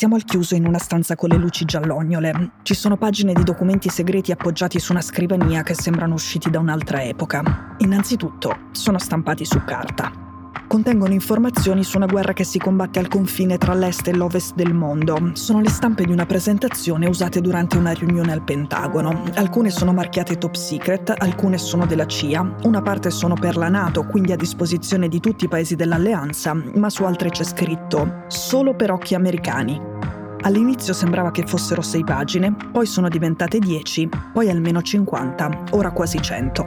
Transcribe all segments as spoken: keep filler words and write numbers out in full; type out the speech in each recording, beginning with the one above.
Siamo al chiuso in una stanza con le luci giallognole. Ci sono pagine di documenti segreti appoggiati su una scrivania che sembrano usciti da un'altra epoca. Innanzitutto, sono stampati su carta. Contengono informazioni su una guerra che si combatte al confine tra l'est e l'ovest del mondo. Sono le stampe di una presentazione usate durante una riunione al Pentagono. Alcune sono marchiate top secret, alcune sono della C I A, una parte sono per la NATO, quindi a disposizione di tutti i paesi dell'alleanza, ma su altre c'è scritto «Solo per occhi americani». All'inizio sembrava che fossero sei pagine, poi sono diventate dieci, poi almeno cinquanta, ora quasi cento.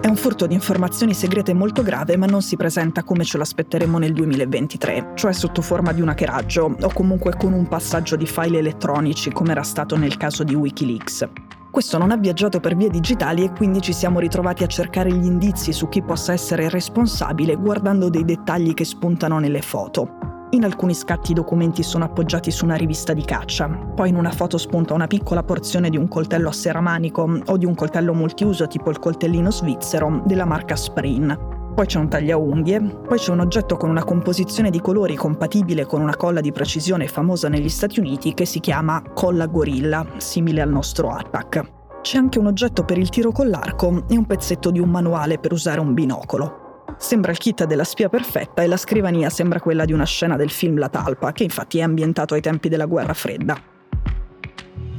È un furto di informazioni segrete molto grave, ma non si presenta come ce l'aspetteremo nel duemilaventitré, cioè sotto forma di un hackeraggio o comunque con un passaggio di file elettronici, come era stato nel caso di Wikileaks. Questo non ha viaggiato per vie digitali e quindi ci siamo ritrovati a cercare gli indizi su chi possa essere responsabile guardando dei dettagli che spuntano nelle foto. In alcuni scatti i documenti sono appoggiati su una rivista di caccia, poi in una foto spunta una piccola porzione di un coltello a serramanico o di un coltello multiuso tipo il coltellino svizzero della marca Spring, poi c'è un tagliaunghie, poi c'è un oggetto con una composizione di colori compatibile con una colla di precisione famosa negli Stati Uniti che si chiama colla gorilla, simile al nostro Attac. C'è anche un oggetto per il tiro con l'arco e un pezzetto di un manuale per usare un binocolo. Sembra il kit della spia perfetta e la scrivania sembra quella di una scena del film La Talpa, che infatti è ambientato ai tempi della Guerra Fredda.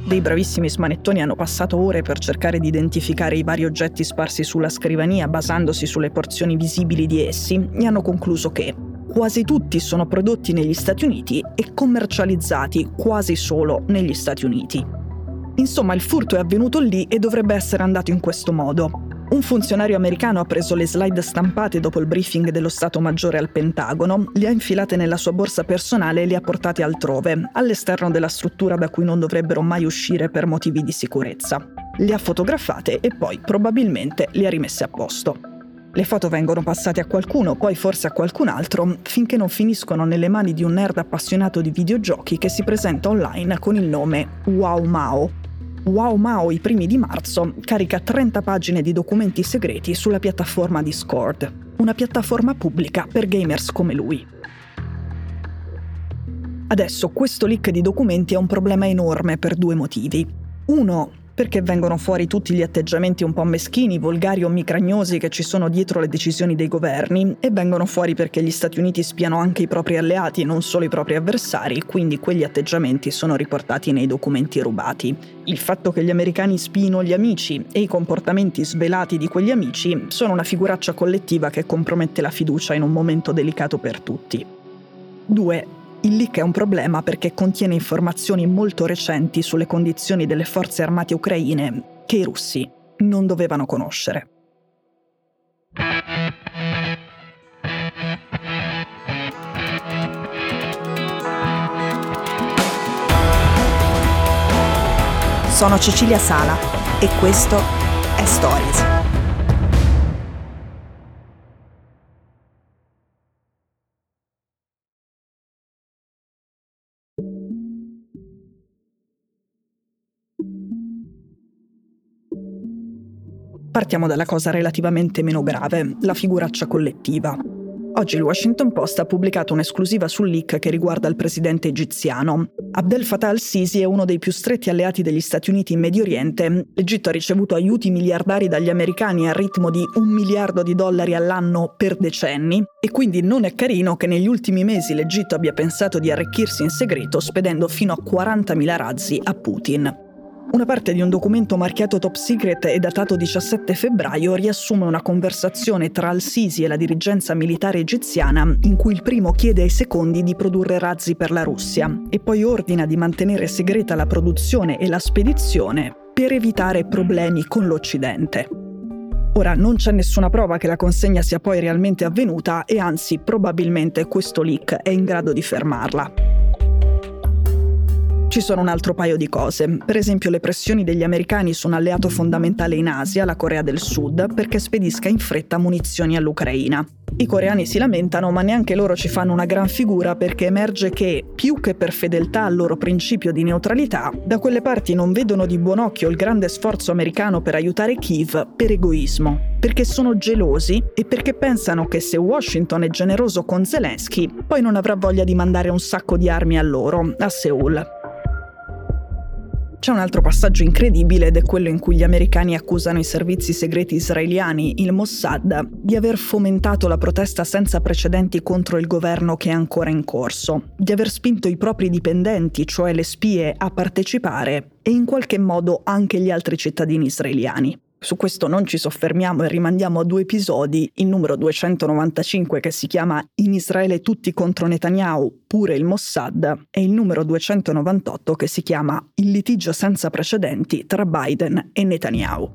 Dei bravissimi smanettoni hanno passato ore per cercare di identificare i vari oggetti sparsi sulla scrivania basandosi sulle porzioni visibili di essi e hanno concluso che quasi tutti sono prodotti negli Stati Uniti e commercializzati quasi solo negli Stati Uniti. Insomma, il furto è avvenuto lì e dovrebbe essere andato in questo modo. Un funzionario americano ha preso le slide stampate dopo il briefing dello Stato Maggiore al Pentagono, le ha infilate nella sua borsa personale e le ha portate altrove, all'esterno della struttura da cui non dovrebbero mai uscire per motivi di sicurezza. Le ha fotografate e poi, probabilmente, le ha rimesse a posto. Le foto vengono passate a qualcuno, poi forse a qualcun altro, finché non finiscono nelle mani di un nerd appassionato di videogiochi che si presenta online con il nome WowMao. WowMao, i primi di marzo, carica trenta pagine di documenti segreti sulla piattaforma Discord, una piattaforma pubblica per gamers come lui. Adesso, questo leak di documenti è un problema enorme per due motivi. Uno, perché vengono fuori tutti gli atteggiamenti un po' meschini, volgari o micragnosi che ci sono dietro le decisioni dei governi, e vengono fuori perché gli Stati Uniti spiano anche i propri alleati, non solo i propri avversari, quindi quegli atteggiamenti sono riportati nei documenti rubati. Il fatto che gli americani spiino gli amici e i comportamenti svelati di quegli amici sono una figuraccia collettiva che compromette la fiducia in un momento delicato per tutti. Due. Il leak è un problema perché contiene informazioni molto recenti sulle condizioni delle forze armate ucraine che i russi non dovevano conoscere. Sono Cecilia Sala e questo è Stories. Partiamo dalla cosa relativamente meno grave, la figuraccia collettiva. Oggi il Washington Post ha pubblicato un'esclusiva sul leak che riguarda il presidente egiziano. Abdel Fattah al-Sisi è uno dei più stretti alleati degli Stati Uniti in Medio Oriente. L'Egitto ha ricevuto aiuti miliardari dagli americani al ritmo di un miliardo di dollari all'anno per decenni e quindi non è carino che negli ultimi mesi l'Egitto abbia pensato di arricchirsi in segreto spedendo fino a quarantamila razzi a Putin. Una parte di un documento marchiato top secret e datato diciassette febbraio riassume una conversazione tra al-Sisi e la dirigenza militare egiziana in cui il primo chiede ai secondi di produrre razzi per la Russia e poi ordina di mantenere segreta la produzione e la spedizione per evitare problemi con l'Occidente. Ora, non c'è nessuna prova che la consegna sia poi realmente avvenuta e anzi, probabilmente questo leak è in grado di fermarla. Ci sono un altro paio di cose. Per esempio, le pressioni degli americani su un alleato fondamentale in Asia, la Corea del Sud, perché spedisca in fretta munizioni all'Ucraina. I coreani si lamentano, ma neanche loro ci fanno una gran figura perché emerge che, più che per fedeltà al loro principio di neutralità, da quelle parti non vedono di buon occhio il grande sforzo americano per aiutare Kiev per egoismo, perché sono gelosi e perché pensano che se Washington è generoso con Zelensky, poi non avrà voglia di mandare un sacco di armi a loro, a Seul. C'è un altro passaggio incredibile ed è quello in cui gli americani accusano i servizi segreti israeliani, il Mossad, di aver fomentato la protesta senza precedenti contro il governo che è ancora in corso, di aver spinto i propri dipendenti, cioè le spie, a partecipare e in qualche modo anche gli altri cittadini israeliani. Su questo non ci soffermiamo e rimandiamo a due episodi, il numero duecentonovantacinque che si chiama In Israele tutti contro Netanyahu, pure il Mossad, e il numero duecentonovantotto che si chiama Il litigio senza precedenti tra Biden e Netanyahu.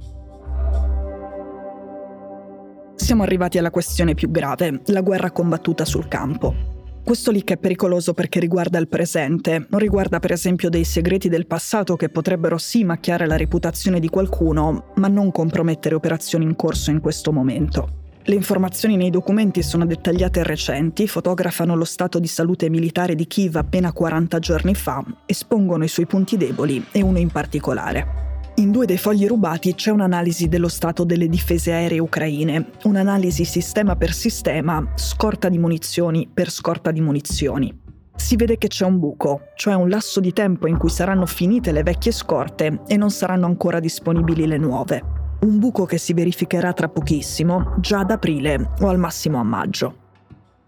Siamo arrivati alla questione più grave, la guerra combattuta sul campo. Questo lì che è pericoloso perché riguarda il presente, non riguarda per esempio dei segreti del passato che potrebbero sì macchiare la reputazione di qualcuno, ma non compromettere operazioni in corso in questo momento. Le informazioni nei documenti sono dettagliate e recenti, fotografano lo stato di salute militare di Kiev appena quaranta giorni fa, espongono i suoi punti deboli e uno in particolare. In due dei fogli rubati c'è un'analisi dello stato delle difese aeree ucraine, un'analisi sistema per sistema, scorta di munizioni per scorta di munizioni. Si vede che c'è un buco, cioè un lasso di tempo in cui saranno finite le vecchie scorte e non saranno ancora disponibili le nuove. Un buco che si verificherà tra pochissimo, già ad aprile o al massimo a maggio.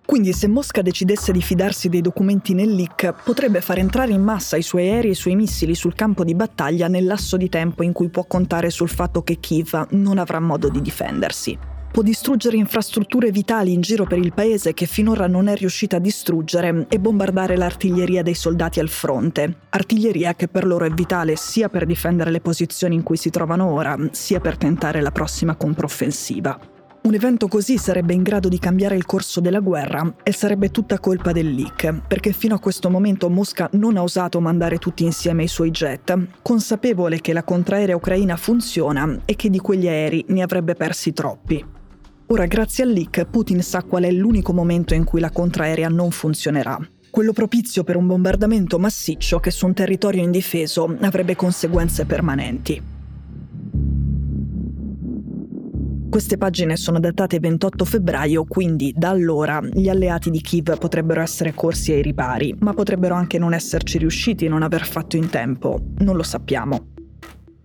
Quindi se Mosca decidesse di fidarsi dei documenti nel leak, potrebbe far entrare in massa i suoi aerei e i suoi missili sul campo di battaglia nel lasso di tempo in cui può contare sul fatto che Kiev non avrà modo di difendersi. Può distruggere infrastrutture vitali in giro per il paese che finora non è riuscita a distruggere e bombardare l'artiglieria dei soldati al fronte, artiglieria che per loro è vitale sia per difendere le posizioni in cui si trovano ora, sia per tentare la prossima controffensiva. Un evento così sarebbe in grado di cambiare il corso della guerra e sarebbe tutta colpa del leak, perché fino a questo momento Mosca non ha osato mandare tutti insieme i suoi jet, consapevole che la contraerea ucraina funziona e che di quegli aerei ne avrebbe persi troppi. Ora, grazie al leak, Putin sa qual è l'unico momento in cui la contraerea non funzionerà, quello propizio per un bombardamento massiccio che su un territorio indifeso avrebbe conseguenze permanenti. Queste pagine sono datate ventotto febbraio, quindi da allora gli alleati di Kiev potrebbero essere corsi ai ripari, ma potrebbero anche non esserci riusciti e non aver fatto in tempo. Non lo sappiamo.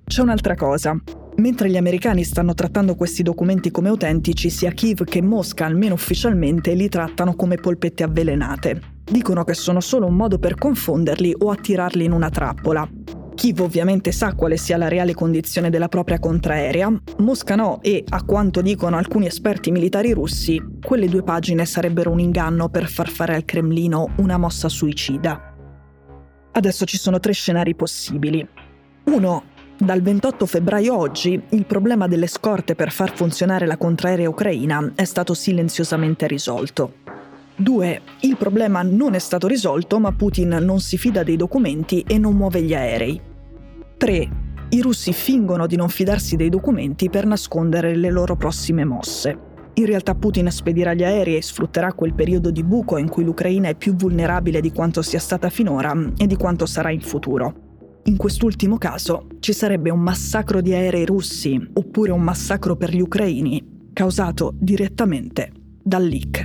C'è un'altra cosa. Mentre gli americani stanno trattando questi documenti come autentici, sia Kiev che Mosca, almeno ufficialmente, li trattano come polpette avvelenate. Dicono che sono solo un modo per confonderli o attirarli in una trappola. Kiev ovviamente sa quale sia la reale condizione della propria contraerea, Mosca no e, a quanto dicono alcuni esperti militari russi, quelle due pagine sarebbero un inganno per far fare al Cremlino una mossa suicida. Adesso ci sono tre scenari possibili. Uno. Dal ventotto febbraio a oggi, il problema delle scorte per far funzionare la contraerea ucraina è stato silenziosamente risolto. due. Il problema non è stato risolto, ma Putin non si fida dei documenti e non muove gli aerei. tre. I russi fingono di non fidarsi dei documenti per nascondere le loro prossime mosse. In realtà Putin spedirà gli aerei e sfrutterà quel periodo di buco in cui l'Ucraina è più vulnerabile di quanto sia stata finora e di quanto sarà in futuro. In quest'ultimo caso ci sarebbe un massacro di aerei russi, oppure un massacro per gli ucraini, causato direttamente dal leak.